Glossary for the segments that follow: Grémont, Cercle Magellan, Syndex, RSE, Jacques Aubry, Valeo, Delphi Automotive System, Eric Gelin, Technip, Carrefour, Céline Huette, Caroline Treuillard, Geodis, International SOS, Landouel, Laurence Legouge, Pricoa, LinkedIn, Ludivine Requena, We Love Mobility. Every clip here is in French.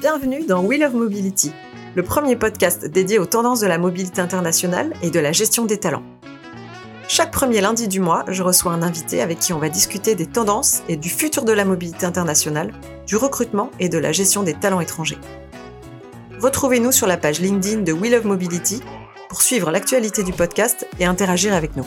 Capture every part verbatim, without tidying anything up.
Bienvenue dans We Love Mobility, le premier podcast dédié aux tendances de la mobilité internationale et de la gestion des talents. Chaque premier lundi du mois, je reçois un invité avec qui on va discuter des tendances et du futur de la mobilité internationale, du recrutement et de la gestion des talents étrangers. Retrouvez-nous sur la page LinkedIn de We Love Mobility pour suivre l'actualité du podcast et interagir avec nous.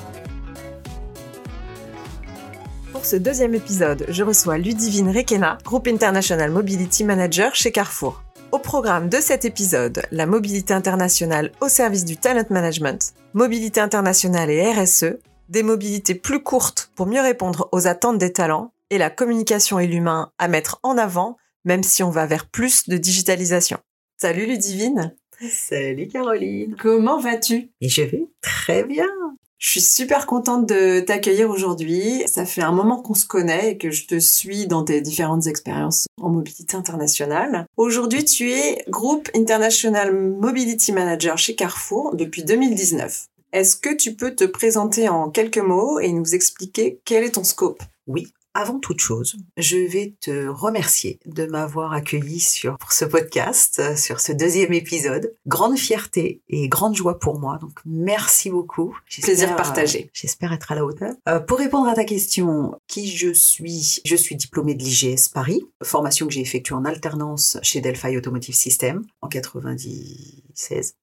Pour ce deuxième épisode, je reçois Ludivine Requena, Group International Mobility Manager chez Carrefour. Au programme de cet épisode, la mobilité internationale au service du talent management, mobilité internationale et R S E, des mobilités plus courtes pour mieux répondre aux attentes des talents et la communication et l'humain à mettre en avant, même si on va vers plus de digitalisation. Salut Ludivine. Salut Caroline. Comment vas-tu ? Et je vais très bien. Je suis super contente de t'accueillir aujourd'hui. Ça fait un moment qu'on se connaît et que je te suis dans tes différentes expériences en mobilité internationale. Aujourd'hui, tu es Group International Mobility Manager chez Carrefour depuis deux mille dix-neuf. Est-ce que tu peux te présenter en quelques mots et nous expliquer quel est ton scope ? Oui. Avant toute chose, je vais te remercier de m'avoir accueilli sur pour ce podcast, sur ce deuxième épisode. Grande fierté et grande joie pour moi, donc merci beaucoup. J'espère, plaisir partagé. Euh, j'espère être à la hauteur. Euh, pour répondre à ta question, qui je suis ? Je suis diplômée de l'I G S Paris, formation que j'ai effectuée en alternance chez Delphi Automotive System en quatre-vingt-dix-seize.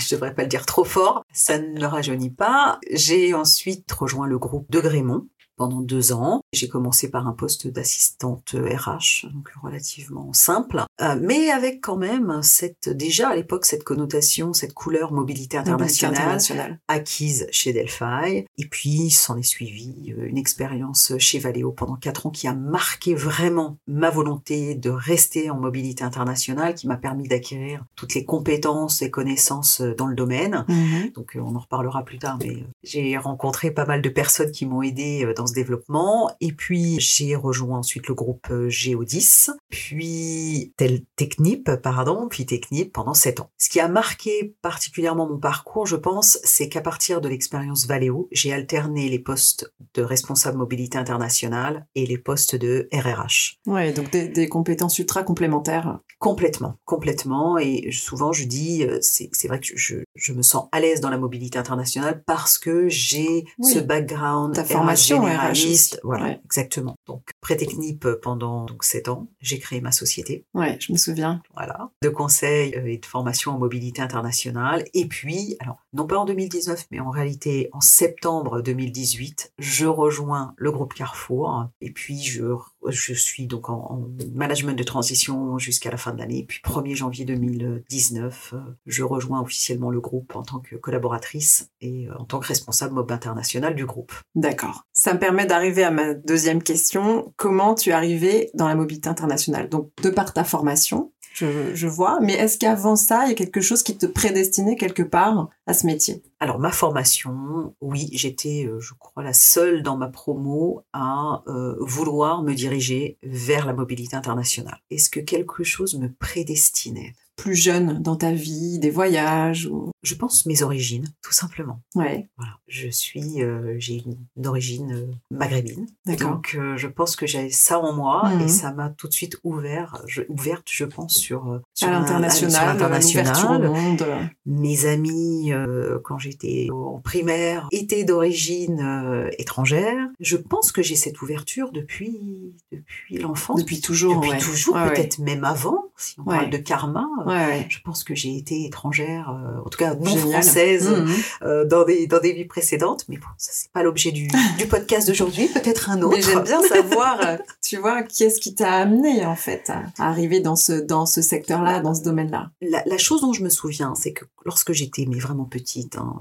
Je devrais pas le dire trop fort, ça ne le rajeunit pas. J'ai ensuite rejoint le groupe de Grémont. Pendant deux ans, j'ai commencé par un poste d'assistante R H, donc relativement simple, euh, mais avec quand même cette, déjà à l'époque, cette connotation, cette couleur mobilité internationale, mobilité internationale. Acquise chez Delphi. Et puis, s'en est suivi une expérience chez Valeo pendant quatre ans qui a marqué vraiment ma volonté de rester en mobilité internationale, qui m'a permis d'acquérir toutes les compétences et connaissances dans le domaine. Mm-hmm. Donc, on en reparlera plus tard, mais j'ai rencontré pas mal de personnes qui m'ont aidée dans développement, et puis j'ai rejoint ensuite le groupe Geodis, puis tel Technip, pardon, puis Technip pendant sept ans. Ce qui a marqué particulièrement mon parcours, je pense, c'est qu'à partir de l'expérience Valeo, j'ai alterné les postes de responsable mobilité internationale et les postes de R R H. Ouais, donc des, des compétences ultra complémentaires. Complètement, complètement, et souvent je dis, c'est, c'est vrai que je, je me sens à l'aise dans la mobilité internationale parce que j'ai oui. ce background. Ta formation, R H. Réaliste, voilà, ouais. Exactement. Donc, pré-Technip pendant donc, sept ans, j'ai créé ma société. Ouais, je me souviens. Voilà, de conseils et de formation en mobilité internationale. Et puis, alors, non pas en deux mille dix-neuf, mais en réalité, en septembre deux mille dix-huit, je rejoins le groupe Carrefour. Et puis, je, je suis donc en, en management de transition jusqu'à la fin de l'année. Puis, premier janvier deux mille dix-neuf, je rejoins officiellement le groupe en tant que collaboratrice et en tant que responsable mob international du groupe. D'accord. Ça me permet d'arriver à ma deuxième question. Comment tu es arrivée dans la mobilité internationale ? Donc, de par ta formation, je, je vois. Mais est-ce qu'avant ça, il y a quelque chose qui te prédestinait quelque part à ce métier ? Alors, ma formation, oui, j'étais, je crois, la seule dans ma promo à euh, vouloir me diriger vers la mobilité internationale. Est-ce que quelque chose me prédestinait ? Plus jeune dans ta vie, des voyages ou... Je pense mes origines, tout simplement. Ouais. Voilà. Je suis, euh, j'ai une, une origine euh, maghrébine. D'accord. Donc, euh, je pense que j'avais ça en moi mmh. et ça m'a tout de suite ouvert, je, ouverte, je pense, sur, sur à l'international, l'ouverture au monde. Mes amis, euh, quand j'étais en primaire, étaient d'origine euh, étrangère. Je pense que j'ai cette ouverture depuis, depuis l'enfance. Depuis toujours, Depuis ouais. toujours, ouais, peut-être ouais. même avant, si on ouais. parle de karma. Ouais, ouais. Je pense que j'ai été étrangère, euh, en tout cas non Génial. française, mmh. euh, dans des dans des vies précédentes. Mais bon, ça c'est pas l'objet du, du podcast d'aujourd'hui, peut-être un autre. Mais j'aime bien savoir, tu vois, qui est-ce qui t'a amené en fait à, à arriver dans ce dans ce secteur-là, dans ce domaine-là. La, la chose dont je me souviens, c'est que lorsque j'étais mais vraiment petite, hein,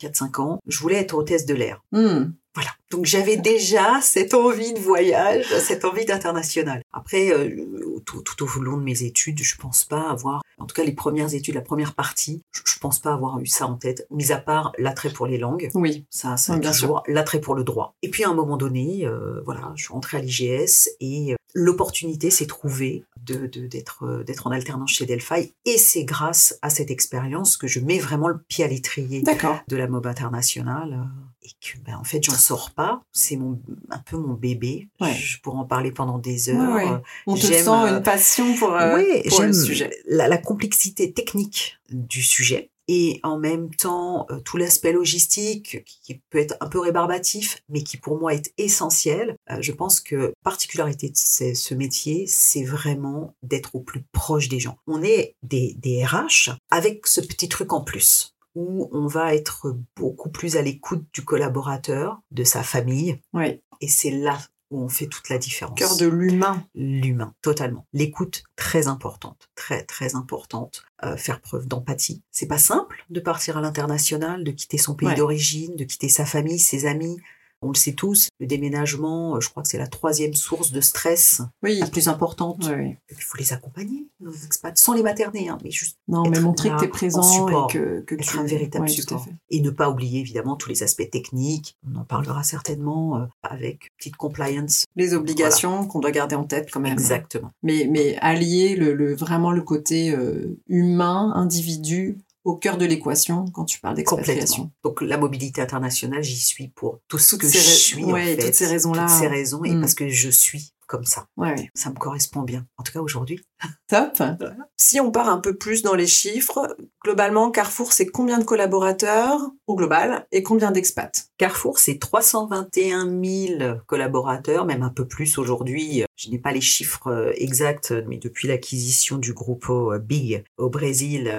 quatre cinq ans, je voulais être hôtesse de l'air. Mmh. Voilà. Donc, j'avais déjà cette envie de voyage, cette envie d'international. Après, euh, tout, tout au long de mes études, je pense pas avoir, en tout cas, les premières études, la première partie, je, je pense pas avoir eu ça en tête, mis à part l'attrait pour les langues. Oui. Ça, ça, oui, bien sûr. L'attrait pour le droit. Et puis, à un moment donné, euh, voilà, je suis rentrée à l'I G S et euh, l'opportunité s'est trouvée de, de, d'être, d'être en alternance chez Delphi. Et c'est grâce à cette expérience que je mets vraiment le pied à l'étrier D'accord. de la mob internationale. Et que, ben, en fait, j'en sors pas. C'est mon, un peu mon bébé. Ouais. Je pourrais en parler pendant des heures. Ouais, ouais. On te j'aime, sent une passion pour, euh, ouais, pour le sujet. La, la complexité technique du sujet. Et en même temps, euh, tout l'aspect logistique qui peut être un peu rébarbatif, mais qui pour moi est essentiel. Euh, je pense que particularité de ces, ce métier, c'est vraiment d'être au plus proche des gens. On est des, des R H avec ce petit truc en plus, où on va être beaucoup plus à l'écoute du collaborateur, de sa famille. Oui. Et c'est là où on fait toute la différence. Cœur de l'humain. L'humain, totalement. L'écoute, très importante, très, très importante. Euh, faire preuve d'empathie. C'est pas simple de partir à l'international, de quitter son pays ouais. d'origine, de quitter sa famille, ses amis. On le sait tous, le déménagement, je crois que c'est la troisième source de stress oui. la plus importante. Oui, oui. Il faut les accompagner, nos expats, sans les materner, hein, mais juste non, mais montrer que tu es présent support, et que, que être tu es un véritable ouais, support. Et ne pas oublier évidemment tous les aspects techniques. On en parlera certainement euh, avec petite compliance. Les obligations voilà. qu'on doit garder en tête quand même. Exactement. Mais, mais allier le, le, vraiment le côté euh, humain, individu, au cœur de l'équation quand tu parles d'expatriation. Donc la mobilité internationale, j'y suis pour tout ce toutes que je ra- suis ouais, en fait. Toutes ces raisons-là. Toutes ces raisons mmh. et parce que je suis comme ça. Ouais, ouais. Ça me correspond bien. En tout cas aujourd'hui. Top. Voilà. Si on part un peu plus dans les chiffres, globalement Carrefour c'est combien de collaborateurs au global et combien d'expats ? Carrefour c'est trois cent vingt et un mille collaborateurs, même un peu plus aujourd'hui. Je n'ai pas les chiffres exacts, mais depuis l'acquisition du groupe Big au Brésil,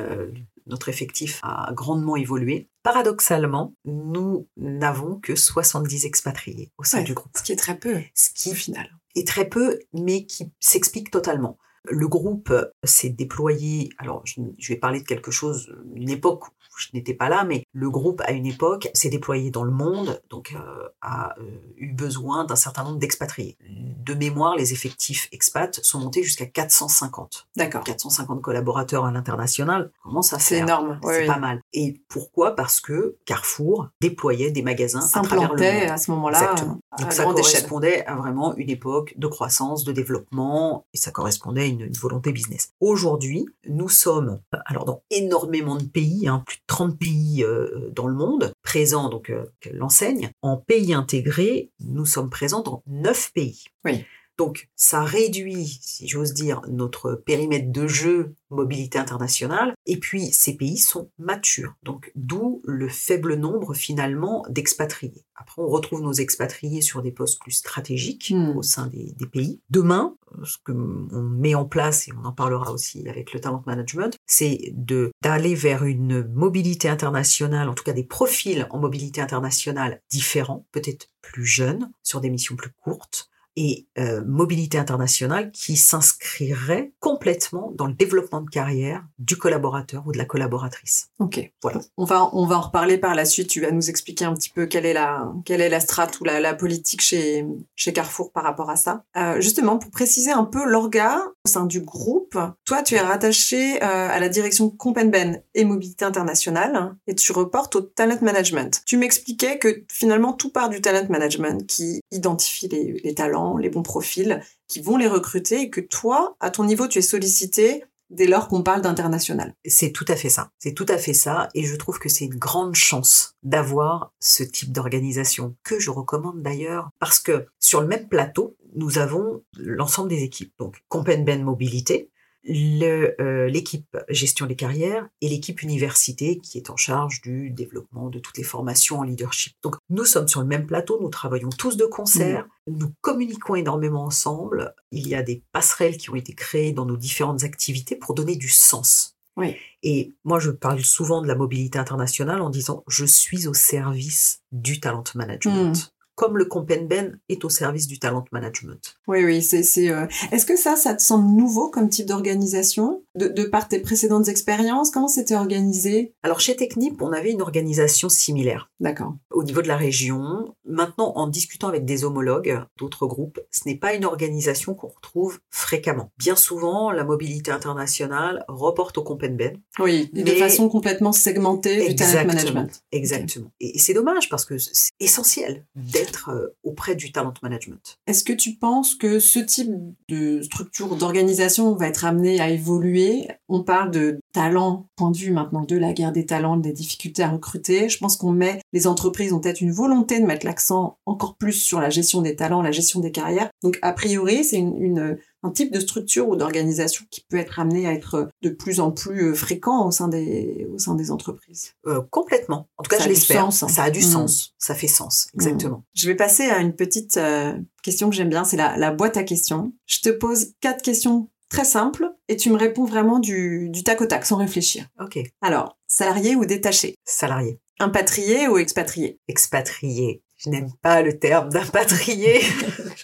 notre effectif a grandement évolué. Paradoxalement, nous n'avons que soixante-dix expatriés au sein ouais, du groupe. Ce qui est très peu, ce qui au final. est très peu, mais qui s'explique totalement. Le groupe s'est déployé, alors je, je vais parler de quelque chose, une époque où je n'étais pas là, mais le groupe à une époque s'est déployé dans le monde, donc euh, a euh, eu besoin d'un certain nombre d'expatriés. De mémoire, les effectifs expats sont montés jusqu'à quatre cent cinquante. D'accord. quatre cent cinquante collaborateurs à l'international, comment ça fait ? C'est énorme. C'est oui, pas oui. mal. Et pourquoi ? Parce que Carrefour déployait des magasins S'implantait à travers le monde. à ce moment-là. Exactement. Donc ça correspondait échelle. à vraiment une époque de croissance, de développement, et ça correspondait à une, une volonté business. Aujourd'hui, nous sommes alors dans énormément de pays, hein, plus de trente pays euh, dans le monde, présents, donc euh, l'enseigne, en pays intégrés, nous sommes présents dans neuf pays. Oui. Donc ça réduit, si j'ose dire, notre périmètre de jeu mobilité internationale, et puis ces pays sont matures, donc d'où le faible nombre finalement d'expatriés. Après on retrouve nos expatriés sur des postes plus stratégiques mmh. au sein des, des pays. Demain, ce qu'on met en place, et on en parlera aussi avec le talent management, c'est de, d'aller vers une mobilité internationale, en tout cas des profils en mobilité internationale différents, peut-être plus jeunes, sur des missions plus courtes, et euh, mobilité internationale qui s'inscrirait complètement dans le développement de carrière du collaborateur ou de la collaboratrice. Ok, voilà. On va on va en reparler par la suite. Tu vas nous expliquer un petit peu quelle est la quelle est la strate ou la, la politique chez chez Carrefour par rapport à ça. Euh, justement, pour préciser un peu l'orga au sein du groupe, toi tu es rattaché euh, à la direction Compenben et mobilité internationale hein, et tu reportes au talent management. Tu m'expliquais que finalement tout part du talent management qui identifie les les talents, les bons profils, qui vont les recruter et que toi, à ton niveau, tu es sollicité dès lors qu'on parle d'international. C'est tout à fait ça. C'est tout à fait ça. Et je trouve que c'est une grande chance d'avoir ce type d'organisation que je recommande d'ailleurs parce que sur le même plateau, nous avons l'ensemble des équipes. Donc, Compenben Mobilité, Le, euh, l'équipe gestion des carrières et l'équipe université qui est en charge du développement de toutes les formations en leadership. Donc, nous sommes sur le même plateau, nous travaillons tous de concert, mmh. nous communiquons énormément ensemble. Il y a des passerelles qui ont été créées dans nos différentes activités pour donner du sens. Oui. Et moi, je parle souvent de la mobilité internationale en disant « je suis au service du talent management mmh. ». Comme le Compenben est au service du talent management. Oui, oui, c'est... c'est euh... Est-ce que ça, ça te semble nouveau comme type d'organisation de, de par tes précédentes expériences, comment c'était organisé ? Alors, chez Technip, on avait une organisation similaire. D'accord. au niveau de la région. Maintenant, en discutant avec des homologues d'autres groupes, ce n'est pas une organisation qu'on retrouve fréquemment. Bien souvent, la mobilité internationale reporte au Compenben. Oui, mais... de façon complètement segmentée du talent management. Exactement. Okay. Et c'est dommage parce que c'est essentiel d'être auprès du talent management. Est-ce que tu penses que ce type de structure d'organisation va être amené à évoluer ? On parle de talent, point de vue maintenant de la guerre des talents, des difficultés à recruter. Je pense qu'on met, les entreprises ont peut-être une volonté de mettre l'accent encore plus sur la gestion des talents, la gestion des carrières. Donc, a priori, c'est une, une, un type de structure ou d'organisation qui peut être amené à être de plus en plus fréquent au sein des, au sein des entreprises. Euh, complètement. En tout cas, ça je l'espère. Sens, hein. Ça a du mmh. sens. Ça fait sens. Exactement. Mmh. Je vais passer à une petite euh, question que j'aime bien. C'est la, la boîte à questions. Je te pose quatre questions très simples et tu me réponds vraiment du, du tac au tac, sans réfléchir. Ok. Alors, salarié ou détaché ? Salarié. Impatrié ou expatrié ? Expatrié. Je n'aime pas le terme d'impatrié.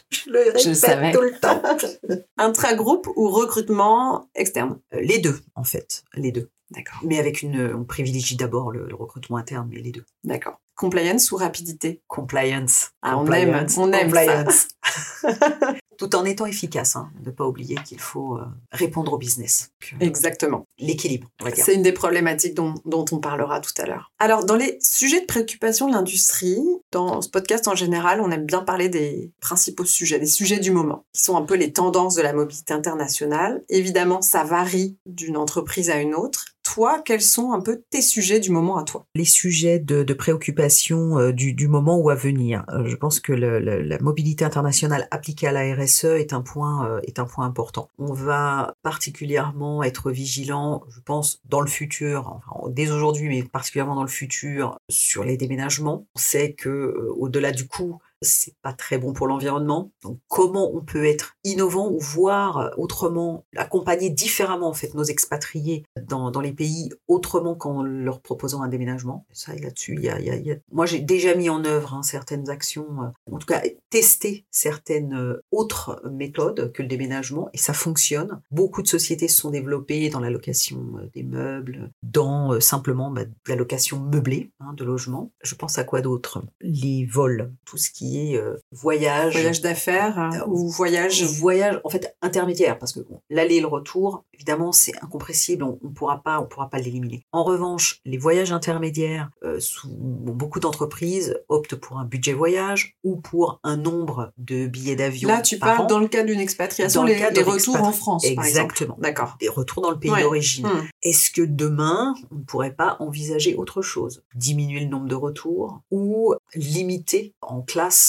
Je le répète Je tout le temps. Intragroupe ou recrutement externe ? Les deux, en fait. Les deux. D'accord. Mais avec une, on privilégie d'abord le, le recrutement interne, mais les deux. D'accord. Compliance ou rapidité ? Compliance. Ah, on compliance. aime, on aime compliance. Ça. Tout en étant efficace, hein. Ne pas oublier qu'il faut euh, répondre au business. Exactement. L'équilibre, on va dire. C'est une des problématiques dont, dont on parlera tout à l'heure. Alors, dans les sujets de préoccupation de l'industrie, dans ce podcast en général, on aime bien parler des principaux sujets, des sujets du moment, qui sont un peu les tendances de la mobilité internationale. Évidemment, ça varie d'une entreprise à une autre. Toi, quels sont un peu tes sujets du moment à toi ? Les sujets de, de préoccupation euh, du, du moment ou à venir. Euh, je pense que le, le, la mobilité internationale appliquée à la R S E est un point, euh, est un point important. On va particulièrement être vigilant, je pense, dans le futur, enfin, dès aujourd'hui, mais particulièrement dans le futur, sur les déménagements. On sait que, euh, au-delà du coût, c'est pas très bon pour l'environnement. Donc, comment on peut être innovant ou voir autrement, accompagner différemment, en fait, nos expatriés dans, dans les pays autrement qu'en leur proposant un déménagement. Ça, là-dessus, il y a, il y a, il y a... moi, j'ai déjà mis en œuvre hein, certaines actions, euh, en tout cas, tester certaines autres méthodes que le déménagement, et ça fonctionne. Beaucoup de sociétés se sont développées dans la location euh, des meubles, dans euh, simplement bah, la location meublée hein, de logements. Je pense à quoi d'autre ? Les vols, tout ce qui Et euh, voyage, voyage d'affaires hein, euh, ou voyage, voyage en fait intermédiaire parce que bon, l'aller et le retour évidemment c'est incompressible, on, on pourra pas, on pourra pas l'éliminer. En revanche, les voyages intermédiaires, euh, sous, bon, beaucoup d'entreprises optent pour un budget voyage ou pour un nombre de billets d'avion. Là, tu parles dans le cas d'une expatriation, les, les retours expatri- en France, exactement. Par D'accord. Des retours dans le pays ouais. d'origine. Mmh. Est-ce que demain on ne pourrait pas envisager autre chose, diminuer le nombre de retours ou limiter en classe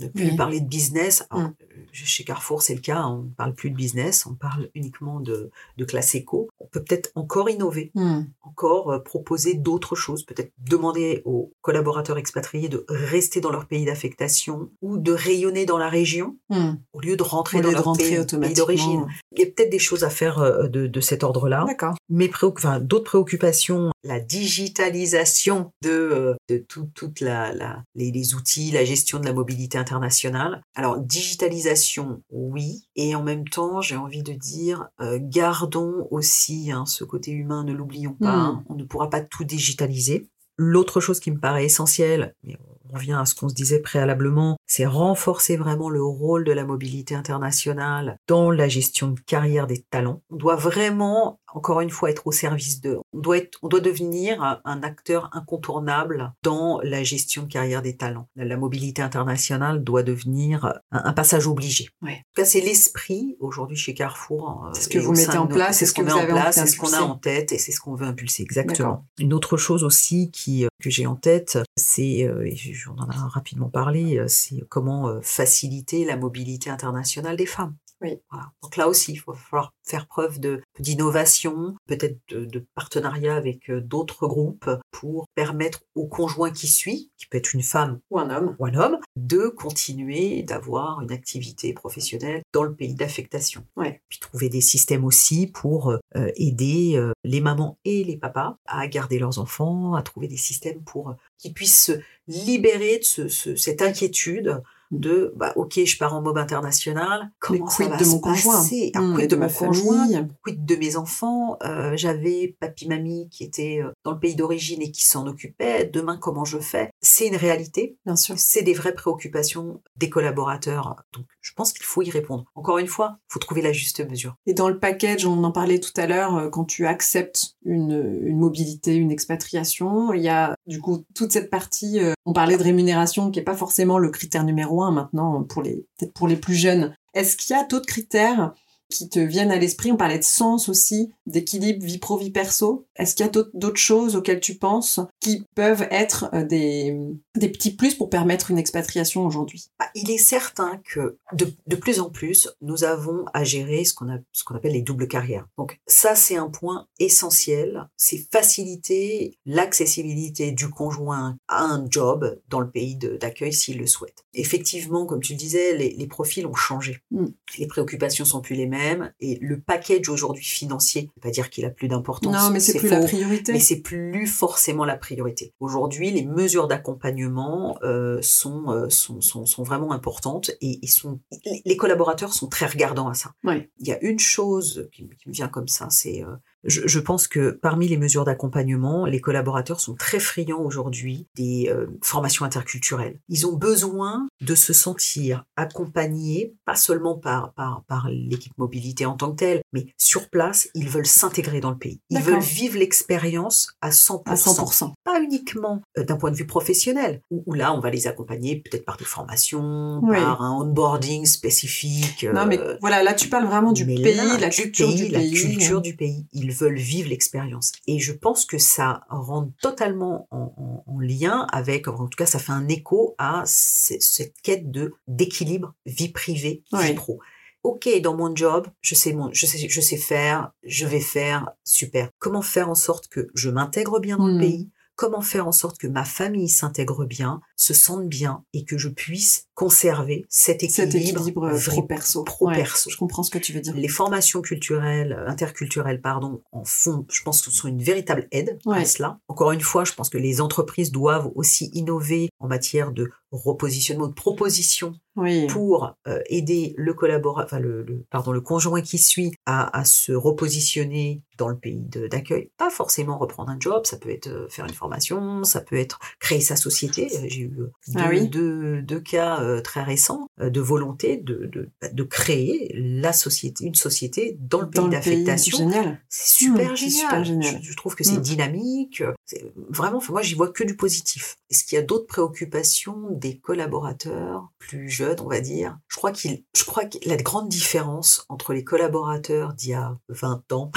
ne plus oui. parler de business. Alors, mm. Chez Carrefour, c'est le cas, on ne parle plus de business, on parle uniquement de, de classe éco. On peut peut-être encore innover, mm. encore euh, proposer d'autres choses, peut-être demander aux collaborateurs expatriés de rester dans leur pays d'affectation ou de rayonner dans la région mm. au lieu de rentrer au dans lieu leur de rentrer pays, automatiquement. Pays d'origine. Il y a peut-être des choses à faire euh, de, de cet ordre-là. D'accord. Mais préoc- enfin, d'autres préoccupations, la digitalisation de, euh, de tout, toute la, la, les, les outils, la gestion de la mobilité internationale. Alors, digitalisation, oui, et en même temps, j'ai envie de dire, euh, gardons aussi hein, ce côté humain, ne l'oublions pas, mmh. hein, on ne pourra pas tout digitaliser. L'autre chose qui me paraît essentielle, mais on revient à ce qu'on se disait préalablement, c'est renforcer vraiment le rôle de la mobilité internationale dans la gestion de carrière des talents. On doit vraiment, encore une fois, être au service d'eux. On doit, être, on doit devenir un acteur incontournable dans la gestion de carrière des talents. La mobilité internationale doit devenir un, un passage obligé. Ouais. En tout cas, c'est l'esprit, aujourd'hui, chez Carrefour. C'est ce que vous mettez en place, c'est ce qu'on met en place, c'est ce qu'on a en tête et c'est ce qu'on veut impulser, exactement. D'accord. Une autre chose aussi qui, que j'ai en tête, c'est, euh, on en a rapidement parlé, c'est comment faciliter la mobilité internationale des femmes. Oui. Voilà. Donc là aussi, il va falloir faire preuve de, d'innovation, peut-être de, de partenariat avec d'autres groupes pour permettre au conjoint qui suit, qui peut être une femme ou un homme, ou un homme de continuer d'avoir une activité professionnelle dans le pays d'affectation. Ouais. Puis trouver des systèmes aussi pour euh, aider euh, les mamans et les papas à garder leurs enfants, à trouver des systèmes pour euh, qu'ils puissent se libérer de ce, ce, cette inquiétude de bah ok, je pars en mob international, comment ça va se passer, quid de mon conjoint, quid de mes enfants, euh, j'avais papy mamie qui était dans le pays d'origine et qui s'en occupait, demain comment je fais? C'est une réalité, bien sûr, c'est des vraies préoccupations des collaborateurs, donc je pense qu'il faut y répondre. Encore une fois, il faut trouver la juste mesure. Et dans le package, on en parlait tout à l'heure, quand tu acceptes une, une mobilité, une expatriation, il y a du coup toute cette partie, euh, on parlait de rémunération qui n'est pas forcément le critère numéro un maintenant, pour les, peut-être pour les plus jeunes. Est-ce qu'il y a d'autres critères qui te viennent à l'esprit? On parlait de sens aussi, d'équilibre vie pro, vie perso. Est-ce qu'il y a d'autres choses auxquelles tu penses qui peuvent être des, des petits plus pour permettre une expatriation aujourd'hui? Il est certain que de, de plus en plus, nous avons à gérer ce qu'on, a, ce qu'on appelle les doubles carrières. Donc ça, c'est un point essentiel. C'est faciliter l'accessibilité du conjoint à un job dans le pays de, d'accueil s'il le souhaite. Effectivement, comme tu le disais, les, les profils ont changé. Mmh. Les préoccupations sont plus les mêmes. Et le package aujourd'hui financier, c'est pas dire qu'il a plus d'importance. Non, mais c'est, c'est plus faux, la priorité. Mais c'est plus forcément la priorité. Aujourd'hui, les mesures d'accompagnement euh, sont, euh, sont, sont, sont vraiment importantes et, et sont, les collaborateurs sont très regardants à ça. Oui. Il y a une chose qui, qui me vient comme ça, c'est... Euh, Je, je pense que parmi les mesures d'accompagnement, les collaborateurs sont très friands aujourd'hui des euh, formations interculturelles. Ils ont besoin de se sentir accompagnés, pas seulement par, par, par l'équipe mobilité en tant que telle, mais sur place, ils veulent s'intégrer dans le pays. Ils D'accord. veulent vivre l'expérience à cent pour cent. À cent pour cent. Pas uniquement euh, d'un point de vue professionnel, où, où là, on va les accompagner peut-être par des formations, oui. par un onboarding spécifique. Euh, non, mais voilà, là, tu parles vraiment du pays, là, la culture du pays. La culture du pays. Ils veulent vivre l'expérience. Et je pense que ça rentre totalement en, en, en lien avec, en tout cas, ça fait un écho à c- cette quête de, d'équilibre vie privée, vie ouais. pro. Ok, dans mon job, je sais, mon, je sais, je sais faire, je vais faire, super. Comment faire en sorte que je m'intègre bien dans mmh. le pays? Comment faire en sorte que ma famille s'intègre bien, se sente bien et que je puisse conserver cet équilibre, cet équilibre pro-perso. pro-perso. Ouais, je comprends ce que tu veux dire. Les formations culturelles, interculturelles, pardon, en font, je pense, que sont une véritable aide ouais. à cela. Encore une fois, je pense que les entreprises doivent aussi innover en matière de repositionnement, de proposition oui. pour euh, aider le collaborateur, enfin le, le, pardon, le conjoint qui suit à, à se repositionner dans le pays de, d'accueil. Pas forcément reprendre un job, ça peut être faire une formation, ça peut être créer sa société. J'ai eu deux, ah oui. deux, deux cas euh, très récents euh, de volonté de, de, de créer la société, une société dans le dans pays le d'affectation. Pays, c'est génial. C'est super mmh, génial. C'est super génial. Je, je trouve que c'est mmh. dynamique. C'est vraiment, enfin, moi, j'y vois que du positif. Est-ce qu'il y a d'autres préoccupations des collaborateurs plus jeunes, on va dire? Je crois qu'il, je crois que la grande différence entre les collaborateurs d'il y a vingt ans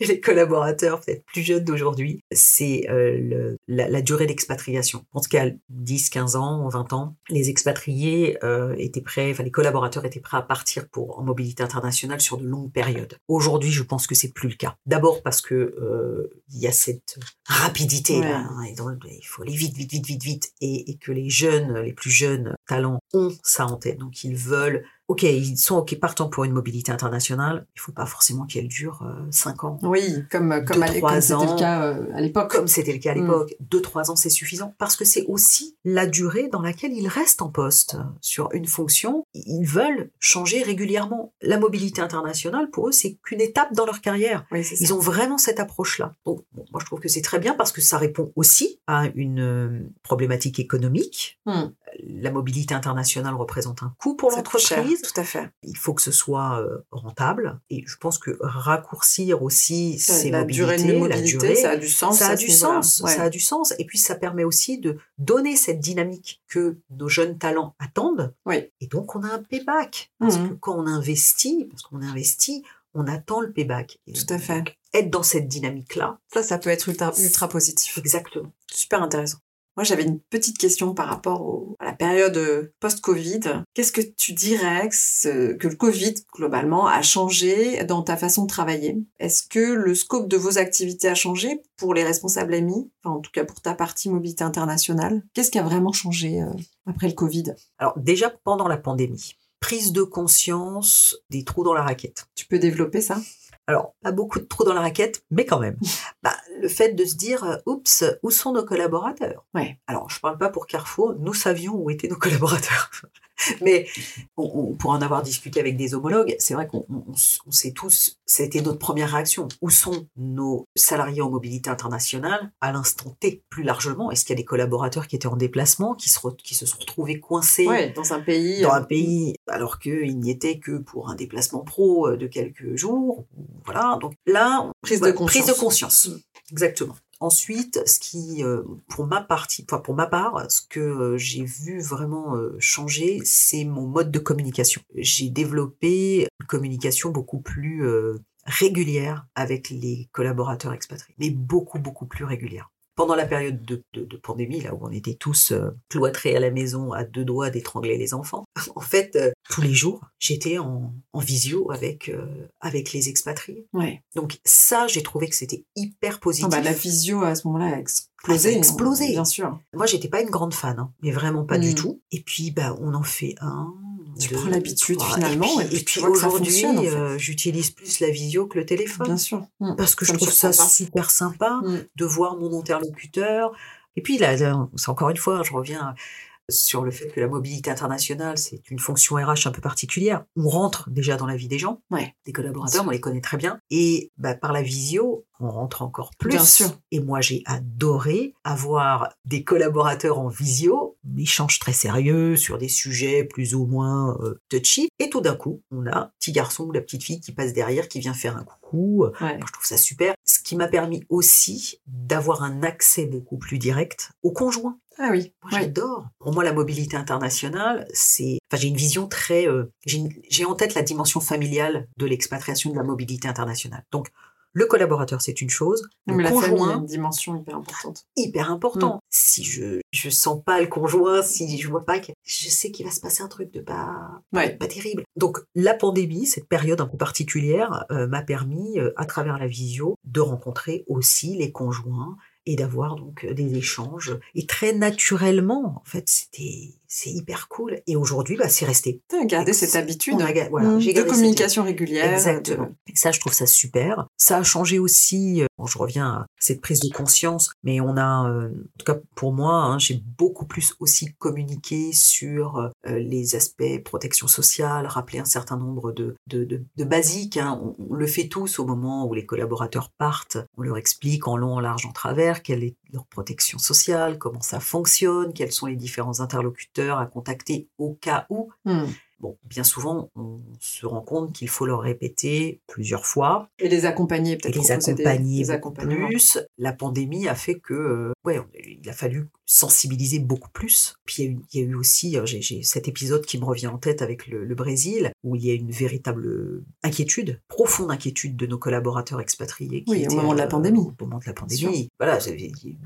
et les collaborateurs peut-être plus jeunes d'aujourd'hui, c'est euh, le, la, la durée d'expatriation. En tout cas, dix, quinze ans, vingt ans, les expatriés euh, étaient prêts, enfin les collaborateurs étaient prêts à partir pour en mobilité internationale sur de longues périodes. Aujourd'hui, je pense que c'est plus le cas. D'abord parce que euh, y a cette rapidité, ouais. là, hein, et donc, il faut aller vite, vite, vite, vite, vite, et, et que les jeunes, les plus jeunes talents ont ça en tête, donc ils veulent. Ok, ils sont ok partant pour une mobilité internationale. Il faut pas forcément qu'elle dure euh, cinq ans. Oui, comme comme, deux, à, comme c'était ans, le cas euh, à l'époque. Comme c'était le cas à l'époque, mmh. deux trois ans c'est suffisant parce que c'est aussi la durée dans laquelle ils restent en poste sur une fonction. Ils veulent changer régulièrement. La mobilité internationale pour eux c'est qu'une étape dans leur carrière. Oui, c'est ça. Ils ont vraiment cette approche là. Donc bon, moi je trouve que c'est très bien parce que ça répond aussi à une euh, problématique économique. Mmh. La mobilité internationale représente un coût pour ça l'entreprise. Tout à fait. Il faut que ce soit rentable et je pense que raccourcir aussi ça, ces la mobilités, durée de mobilité, la durée, ça a du sens. Ça a du sens. Ouais. Ça a du sens. Et puis ça permet aussi de donner cette dynamique que nos jeunes talents attendent. Oui. Et donc on a un payback parce mmh. que quand on investit, parce qu'on investit, on attend le payback. Et tout à fait. Être dans cette dynamique-là, ça, ça peut être ultra, ultra positif. Exactement. Super intéressant. Moi, j'avais une petite question par rapport au, à la période post-Covid. Qu'est-ce que tu dirais que, ce, que le Covid, globalement, a changé dans ta façon de travailler? Est-ce que le scope de vos activités a changé pour les responsables A M I? Enfin, en tout cas, pour ta partie mobilité internationale. Qu'est-ce qui a vraiment changé euh, après le Covid? Alors, déjà, pendant la pandémie, prise de conscience des trous dans la raquette. Tu peux développer ça? Alors, pas beaucoup de trous dans la raquette, mais quand même. Bah, le fait de se dire, oups, où sont nos collaborateurs ? Ouais. Alors, je ne parle pas pour Carrefour, nous savions où étaient nos collaborateurs. Mais on, on, pour en avoir discuté avec des homologues, c'est vrai qu'on on, on sait tous, c'était notre première réaction. Où sont nos salariés en mobilité internationale à l'instant T, plus largement ? Est-ce qu'il y a des collaborateurs qui étaient en déplacement, qui se, re, qui se sont retrouvés coincés ouais, dans un pays, dans un pays alors qu'ils n'y étaient que pour un déplacement pro de quelques jours ? Voilà, donc là, prise, ouais, de, conscience. prise de conscience. Exactement. Ensuite, ce qui, pour ma partie, enfin pour ma part, ce que j'ai vu vraiment changer, c'est mon mode de communication. J'ai développé une communication beaucoup plus régulière avec les collaborateurs expatriés, mais beaucoup, beaucoup plus régulière. Pendant la période de, de, de pandémie, là où on était tous euh, cloîtrés à la maison, à deux doigts d'étrangler les enfants, en fait, euh, tous les jours, j'étais en, en visio avec, euh, avec les expatriés. Ouais. Donc ça, j'ai trouvé que c'était hyper positif. Oh bah, la visio, à ce moment-là, a explosé. A explosé. Bien sûr. Moi, j'étais pas une grande fan, hein, mais vraiment pas mmh. du tout. Et puis, bah, on en fait un... Tu prends l'habitude trois. Finalement. Et puis, et puis, et puis aujourd'hui, en fait. euh, j'utilise plus la visio que le téléphone. Bien sûr. Mmh. Parce que ça je trouve ça sympa. super sympa mmh. de voir mon interlocuteur. Et puis là, là, c'est encore une fois, je reviens sur le fait que la mobilité internationale, c'est une fonction R H un peu particulière. On rentre déjà dans la vie des gens, ouais. des collaborateurs, on les connaît très bien. Et bah, par la visio, on rentre encore plus. Bien sûr. Et moi, j'ai adoré avoir des collaborateurs en visio. Un échange très sérieux sur des sujets plus ou moins euh, touchy. Et tout d'un coup, on a un petit garçon ou la petite fille qui passe derrière, qui vient faire un coucou. Ouais. Alors, je trouve ça super. Ce qui m'a permis aussi d'avoir un accès beaucoup plus direct aux conjoints. Ah oui. Moi, ouais. j'adore. Pour moi, la mobilité internationale, c'est... Enfin, j'ai une vision très... Euh... J'ai, une... j'ai en tête la dimension familiale de l'expatriation de la mobilité internationale. Donc, le collaborateur, c'est une chose. Le mais conjoint, la famille a une dimension hyper importante. Hyper important. Mm. Si je je sens pas le conjoint, si je vois pas, que je sais qu'il va se passer un truc de pas ouais. pas terrible. Donc la pandémie, cette période un peu particulière, euh, m'a permis, euh, à travers la visio, de rencontrer aussi les conjoints et d'avoir donc des échanges. Et très naturellement, en fait, c'était c'est hyper cool. Et aujourd'hui, bah, c'est resté. T'as gardé cette habitude ga... voilà, mmh, j'ai gardé de communication cette... régulière. Exactement. De... Et ça, je trouve ça super. Ça a changé aussi, bon, je reviens à cette prise de conscience, mais on a, euh, en tout cas pour moi, hein, j'ai beaucoup plus aussi communiqué sur euh, les aspects protection sociale, rappeler un certain nombre de, de, de, de basiques. Hein. On, on le fait tous au moment où les collaborateurs partent. On leur explique en long, en large, en travers, quelle est leur protection sociale, comment ça fonctionne, quels sont les différents interlocuteurs à contacter au cas où. Mm. Bon, bien souvent, on se rend compte qu'il faut leur répéter plusieurs fois. Et les accompagner, peut-être. Et les accompagner des, plus. La pandémie a fait que, euh, ouais, on, il a fallu sensibiliser beaucoup plus. Puis il y, y a eu aussi, j'ai, j'ai cet épisode qui me revient en tête avec le, le Brésil, où il y a une véritable inquiétude, profonde inquiétude de nos collaborateurs expatriés. Qui oui, étaient, au moment de la pandémie. Euh, au moment de la pandémie. Voilà, j'avais dit...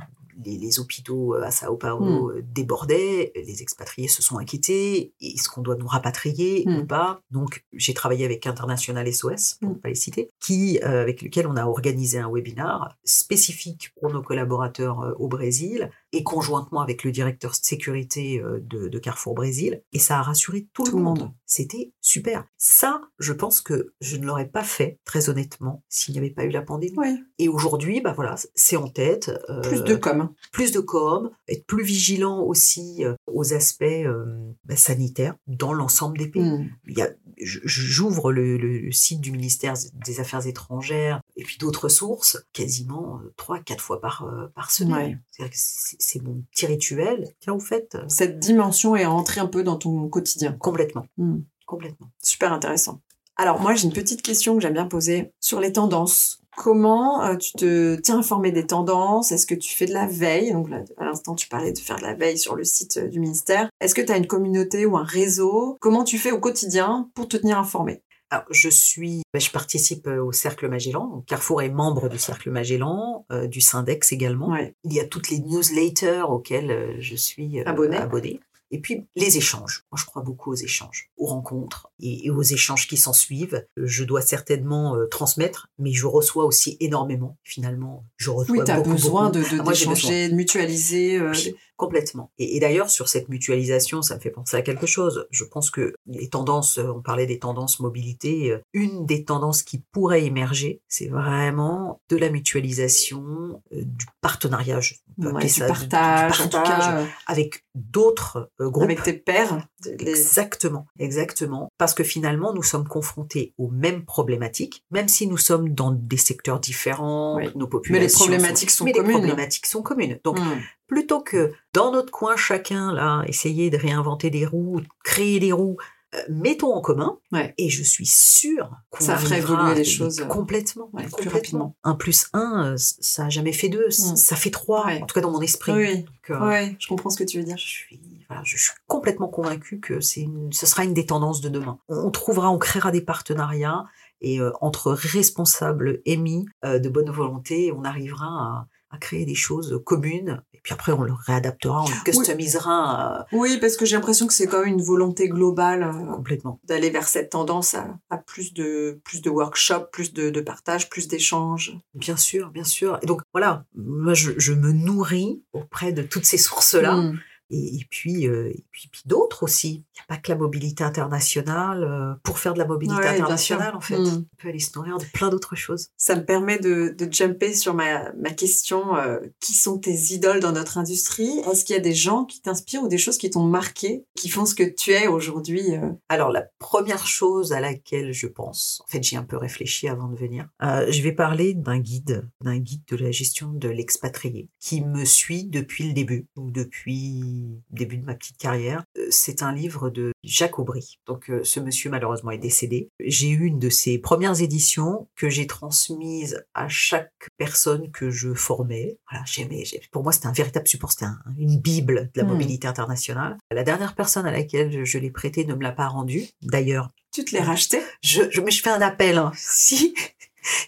Les, les hôpitaux à Sao Paulo mm. débordaient, les expatriés se sont inquiétés, est-ce qu'on doit nous rapatrier mm. ou pas ? Donc, j'ai travaillé avec International S O S, pour ne mm. pas les citer, qui, euh, avec lequel on a organisé un webinar spécifique pour nos collaborateurs euh, au Brésil, et conjointement avec le directeur sécurité euh, de, de Carrefour Brésil, et ça a rassuré tout, tout le monde. monde. C'était super. Ça, je pense que je ne l'aurais pas fait, très honnêtement, s'il n'y avait pas eu la pandémie. Oui. Et aujourd'hui, bah voilà, c'est en tête. Euh, Plus de com'. Plus de com, être plus vigilant aussi euh, aux aspects euh, bah, sanitaires dans l'ensemble des pays. Mm. Il y a, je, j'ouvre le, le, le site du ministère des Affaires étrangères et puis d'autres sources quasiment trois à quatre fois par, euh, par semaine. Ouais. C'est-à-dire que c'est, c'est mon petit rituel. Tiens, au fait. Euh, Cette dimension est rentrée un peu dans ton quotidien. Complètement. Mm. Complètement. Super intéressant. Alors, moi, j'ai une petite question que j'aime bien poser sur les tendances. Comment euh, tu te tiens informé des tendances ? Est-ce que tu fais de la veille ? Donc là, à l'instant, tu parlais de faire de la veille sur le site euh, du ministère. Est-ce que tu as une communauté ou un réseau ? Comment tu fais au quotidien pour te tenir informé ? Alors, je suis, je participe au Cercle Magellan. Carrefour est membre du Cercle Magellan, euh, du Syndex également. Ouais. Il y a toutes les newsletters auxquelles je suis euh, abonnée. abonnée. Et puis, les échanges. Moi, je crois beaucoup aux échanges, aux rencontres et aux échanges qui s'en suivent. Je dois certainement euh, transmettre, mais je reçois aussi énormément, finalement. Je reçois oui, tu as besoin beaucoup. de, de ah, moi, d'échanger, de mutualiser. Euh, puis, complètement. Et, et d'ailleurs, sur cette mutualisation, ça me fait penser à quelque chose. Je pense que les tendances, on parlait des tendances mobilité, une des tendances qui pourrait émerger, c'est vraiment de la mutualisation, du partenariat, je peux appeler ouais, ça, du partage, du partage avec d'autres groupes. Avec tes pairs. Les... Exactement, exactement. Parce que finalement, nous sommes confrontés aux mêmes problématiques, même si nous sommes dans des secteurs différents, oui. nos populations... Mais les problématiques sont, sont mais communes. Les problématiques sont communes. Donc, hum. plutôt que dans notre coin, chacun, là, essayer de réinventer des roues, de créer des roues, euh, mettons en commun, ouais. et je suis sûre qu'on ça ferait évoluer les choses complètement, ouais, complètement. Plus rapidement. Un plus un, ça n'a jamais fait deux, hum. ça fait trois, ouais. en tout cas dans mon esprit. Oui, donc, euh, ouais, je comprends ce que tu veux dire. Je suis... Voilà, je suis complètement convaincue que c'est une, ce sera une des tendances de demain. On trouvera, on créera des partenariats et euh, entre responsables émis euh, de bonne volonté, on arrivera à, à créer des choses communes. Et puis après, on le réadaptera, on le customisera. Oui, euh... oui parce que j'ai l'impression que c'est quand même une volonté globale euh, complètement d'aller vers cette tendance à, à plus de plus de workshops, plus de, de partage, plus d'échanges. Bien sûr, bien sûr. Et donc voilà, moi je, je me nourris auprès de toutes ces sources-là. Mmh. Et, et, puis, euh, et puis, puis d'autres aussi. Il n'y a pas que la mobilité internationale. Euh, pour faire de la mobilité ouais, internationale, en fait, mmh. on peut aller se nourrir de plein d'autres choses. Ça me permet de, de jumper sur ma, ma question. Euh, qui sont tes idoles dans notre industrie ? Est-ce qu'il y a des gens qui t'inspirent ou des choses qui t'ont marqué, qui font ce que tu es aujourd'hui ? euh... Alors, la première chose à laquelle je pense, en fait, j'ai un peu réfléchi avant de venir, euh, je vais parler d'un guide, d'un guide de la gestion de l'expatrié, qui me suit depuis le début, ou depuis... début de ma petite carrière. C'est un livre de Jacques Aubry. Donc, ce monsieur, malheureusement, est décédé. J'ai eu une de ses premières éditions que j'ai transmise à chaque personne que je formais. Voilà, j'aimais, j'aimais. Pour moi, c'était un véritable support. C'était un, une bible de la mobilité mmh. internationale. La dernière personne à laquelle je, je l'ai prêté ne me l'a pas rendue. D'ailleurs... Tu te l'es racheté ? je, je, Mais je fais un appel. Hein. Si...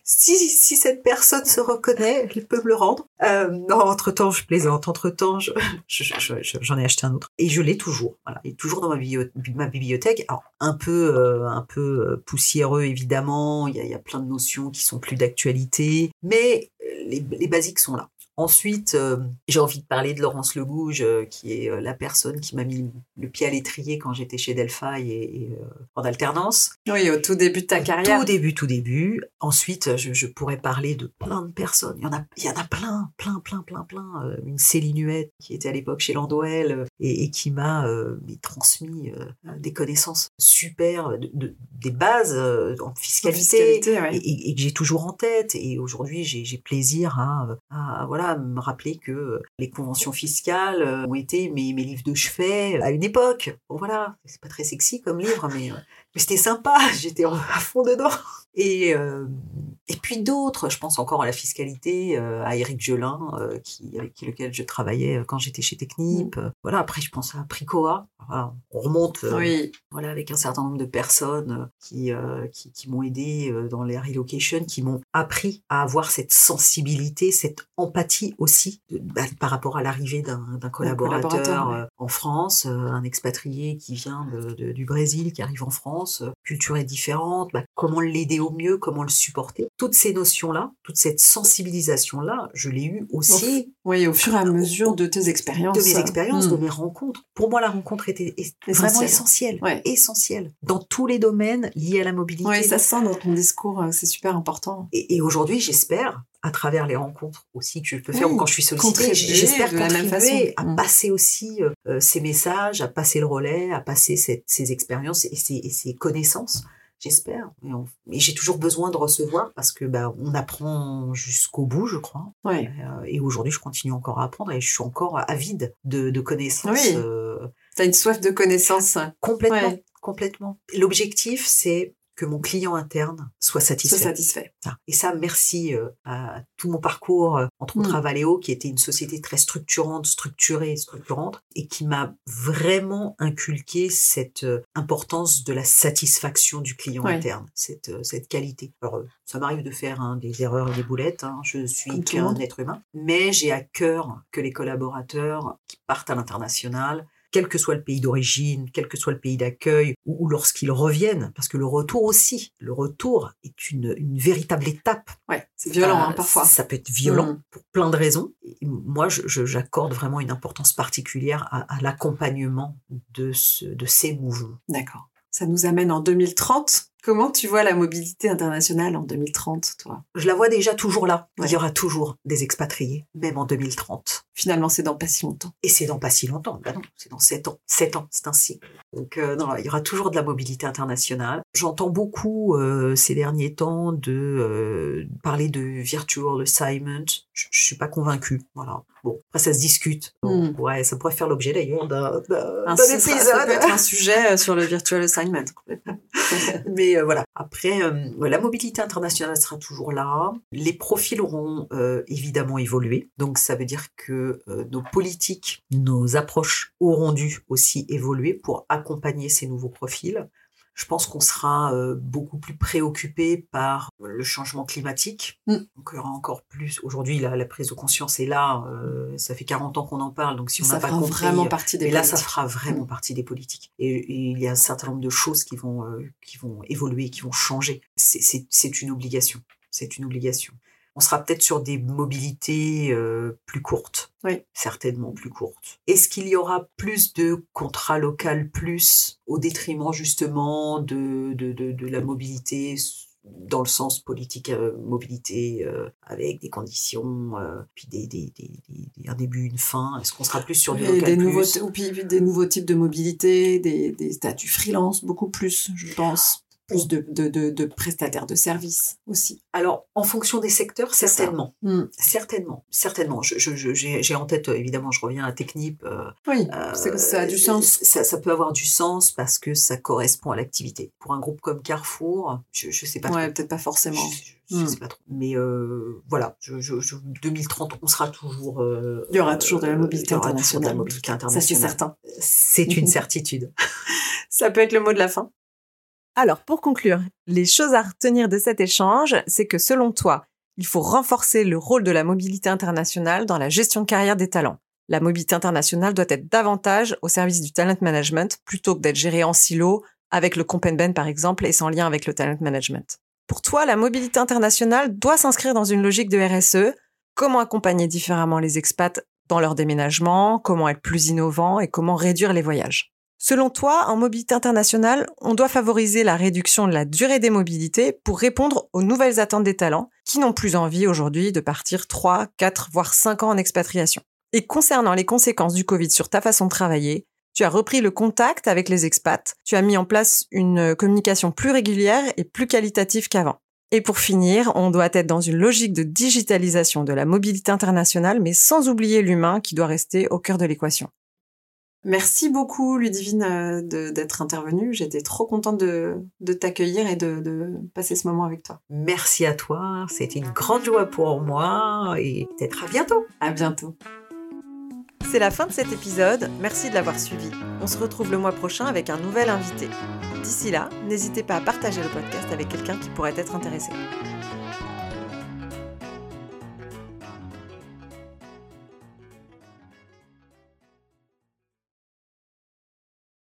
Si, si, si cette personne se reconnaît, elle peut me le rendre. Euh, non, entre-temps, je plaisante. Entre-temps, je, je, je, je, j'en ai acheté un autre. Et je l'ai toujours. Voilà. Il est toujours dans ma bibliothèque. Alors, un peu, euh, un peu poussiéreux, évidemment. Il y a, il y a plein de notions qui sont plus d'actualité. Mais les, les basiques sont là. Ensuite, euh, j'ai envie de parler de Laurence Legouge, euh, qui est euh, la personne qui m'a mis le pied à l'étrier quand j'étais chez Delphi et, et euh, en alternance. Oui, au tout début de ta carrière. Au tout début, tout début. Ensuite, je, je pourrais parler de plein de personnes. Il y en a, il y en a plein, plein, plein, plein, plein. Euh, une Céline Huette qui était à l'époque chez Landouel euh, et, et qui m'a euh, transmis euh, des connaissances super, de, de, des bases euh, en fiscalité, en fiscalité ouais. et, et, et que j'ai toujours en tête. Et aujourd'hui, j'ai, j'ai plaisir à, à, à voilà, à me rappeler que les conventions fiscales ont été mes, mes livres de chevet à une époque. Bon voilà, c'est pas très sexy comme livre, mais, mais c'était sympa, j'étais à fond dedans. Et, euh, et puis d'autres, je pense encore à la fiscalité, à Eric Gelin, euh, qui, avec lequel je travaillais quand j'étais chez Technip. Mmh. Voilà, après je pense à Pricoa. Voilà, on remonte euh, oui. voilà, avec un certain nombre de personnes qui, euh, qui, qui m'ont aidé dans les relocations, qui m'ont appris à avoir cette sensibilité, cette empathie aussi de, bah, par rapport à l'arrivée d'un, d'un collaborateur, collaborateur euh, ouais. en France, euh, un expatrié qui vient de, de, du Brésil, qui arrive en France, euh, culture est différente, bah, comment l'aider au mieux, comment le supporter. Toutes ces notions-là, toute cette sensibilisation-là, je l'ai eue aussi. Oui, au fur et à mesure de tes expériences. De mes expériences, mmh. de mes rencontres. Pour moi, la rencontre est est vraiment essentiel, ouais. essentiel dans tous les domaines liés à la mobilité. Oui, ça sent dans ton discours, c'est super important. Et, et aujourd'hui, j'espère, à travers les rencontres aussi que je peux faire, oui, ou quand je suis sollicitée, j'espère contribuer à mmh. passer aussi euh, ces messages, à passer le relais, à passer cette, ces expériences et ces, et ces connaissances. J'espère. Et, on, et j'ai toujours besoin de recevoir parce que bah, on apprend jusqu'au bout, je crois. Oui. Euh, et aujourd'hui, je continue encore à apprendre et je suis encore avide de, de connaissances. Oui. Euh, T'as une soif de connaissances. Complètement, ouais. complètement. L'objectif, c'est que mon client interne soit satisfait. Soit satisfait. Et ça, merci à tout mon parcours, entre autres mmh. à Valeo, qui était une société très structurante, structurée, structurante, et qui m'a vraiment inculqué cette importance de la satisfaction du client ouais. interne, cette, cette qualité. Alors, ça m'arrive de faire hein, des erreurs et des boulettes, hein, je suis qu'un être humain, mais j'ai à cœur que les collaborateurs qui partent à l'international quel que soit le pays d'origine, quel que soit le pays d'accueil, ou, ou lorsqu'ils reviennent, parce que le retour aussi, le retour est une, une véritable étape. Ouais, c'est violent euh, hein, parfois. Ça peut être violent mmh. pour plein de raisons. Et moi, je, je, j'accorde vraiment une importance particulière à, à l'accompagnement de, ce, de ces mouvements. D'accord. Ça nous amène en deux mille trente. Comment tu vois la mobilité internationale en deux mille trente, toi ? Je la vois déjà toujours là. Ouais. Il y aura toujours des expatriés, même en deux mille trente. Finalement, c'est dans pas si longtemps. Et c'est dans pas si longtemps. Ben non, c'est dans sept ans. Sept ans, c'est un cycle. Donc, euh, non, il y aura toujours de la mobilité internationale. J'entends beaucoup euh, ces derniers temps de euh, parler de virtual assignment. Je, je suis pas convaincue. Voilà. Bon, après ça se discute. Donc, mm. ouais, ça pourrait faire l'objet d'ailleurs d'un, d'un, un, d'un épisode. Ça, ça peut être un sujet sur le virtual assignment. Mais euh, voilà. Après, euh, la mobilité internationale sera toujours là. Les profils auront euh, évidemment évolué. Donc, ça veut dire que nos politiques, nos approches auront dû aussi évoluer pour accompagner ces nouveaux profils. Je pense qu'on sera beaucoup plus préoccupé par le changement climatique. Mm. Donc, il y aura encore plus. Aujourd'hui, la, la prise de conscience est là. Euh, ça fait quarante ans qu'on en parle. Donc, si on n'a pas compris, vraiment partie des mais là, politiques. Ça fera vraiment mm. partie des politiques. Et, et il y a un certain nombre de choses qui vont, euh, qui vont évoluer, qui vont changer. C'est, c'est, c'est une obligation. C'est une obligation. On sera peut-être sur des mobilités euh, plus courtes, oui. certainement plus courtes. Est-ce qu'il y aura plus de contrats locaux plus au détriment justement de, de, de, de la mobilité dans le sens politique, euh, mobilité euh, avec des conditions, euh, puis des, des, des, des, un début, une fin. Est-ce qu'on sera plus sur des, des nouveaux t- ou puis des nouveaux types de mobilité, des, des statuts freelance, beaucoup plus, je pense. Plus de, de, de, de prestataires de services aussi. Alors, en fonction des secteurs, c'est certainement. Mm. Certainement. Certainement. Je, je, je, j'ai, j'ai en tête, évidemment, je reviens à Technip. Euh, oui, euh, c'est, ça a du sens. Ça, ça peut avoir du sens parce que ça correspond à l'activité. Pour un groupe comme Carrefour, je ne sais pas. Ouais, trop. Peut-être pas forcément. Je ne mm. sais pas trop. Mais euh, voilà, je, je, je, deux mille trente, on sera toujours... Euh, il y aura toujours de la mobilité internationale. De la mobilité internationale. Ça, c'est certain. C'est une certitude. Ça peut être le mot de la fin. Alors, pour conclure, les choses à retenir de cet échange, c'est que selon toi, il faut renforcer le rôle de la mobilité internationale dans la gestion de carrière des talents. La mobilité internationale doit être davantage au service du talent management plutôt que d'être gérée en silo, avec le compendium par exemple, et sans lien avec le talent management. Pour toi, la mobilité internationale doit s'inscrire dans une logique de R S E. Comment accompagner différemment les expats dans leur déménagement, comment être plus innovant et comment réduire les voyages ? Selon toi, en mobilité internationale, on doit favoriser la réduction de la durée des mobilités pour répondre aux nouvelles attentes des talents qui n'ont plus envie aujourd'hui de partir trois, quatre, voire cinq ans en expatriation. Et concernant les conséquences du Covid sur ta façon de travailler, tu as repris le contact avec les expats, tu as mis en place une communication plus régulière et plus qualitative qu'avant. Et pour finir, on doit être dans une logique de digitalisation de la mobilité internationale, mais sans oublier l'humain qui doit rester au cœur de l'équation. Merci beaucoup, Ludivine, de, d'être intervenue. J'étais trop contente de, de t'accueillir et de, de passer ce moment avec toi. Merci à toi. C'était une grande joie pour moi et peut-être à bientôt. À bientôt. C'est la fin de cet épisode. Merci de l'avoir suivi. On se retrouve le mois prochain avec un nouvel invité. D'ici là, n'hésitez pas à partager le podcast avec quelqu'un qui pourrait être intéressé.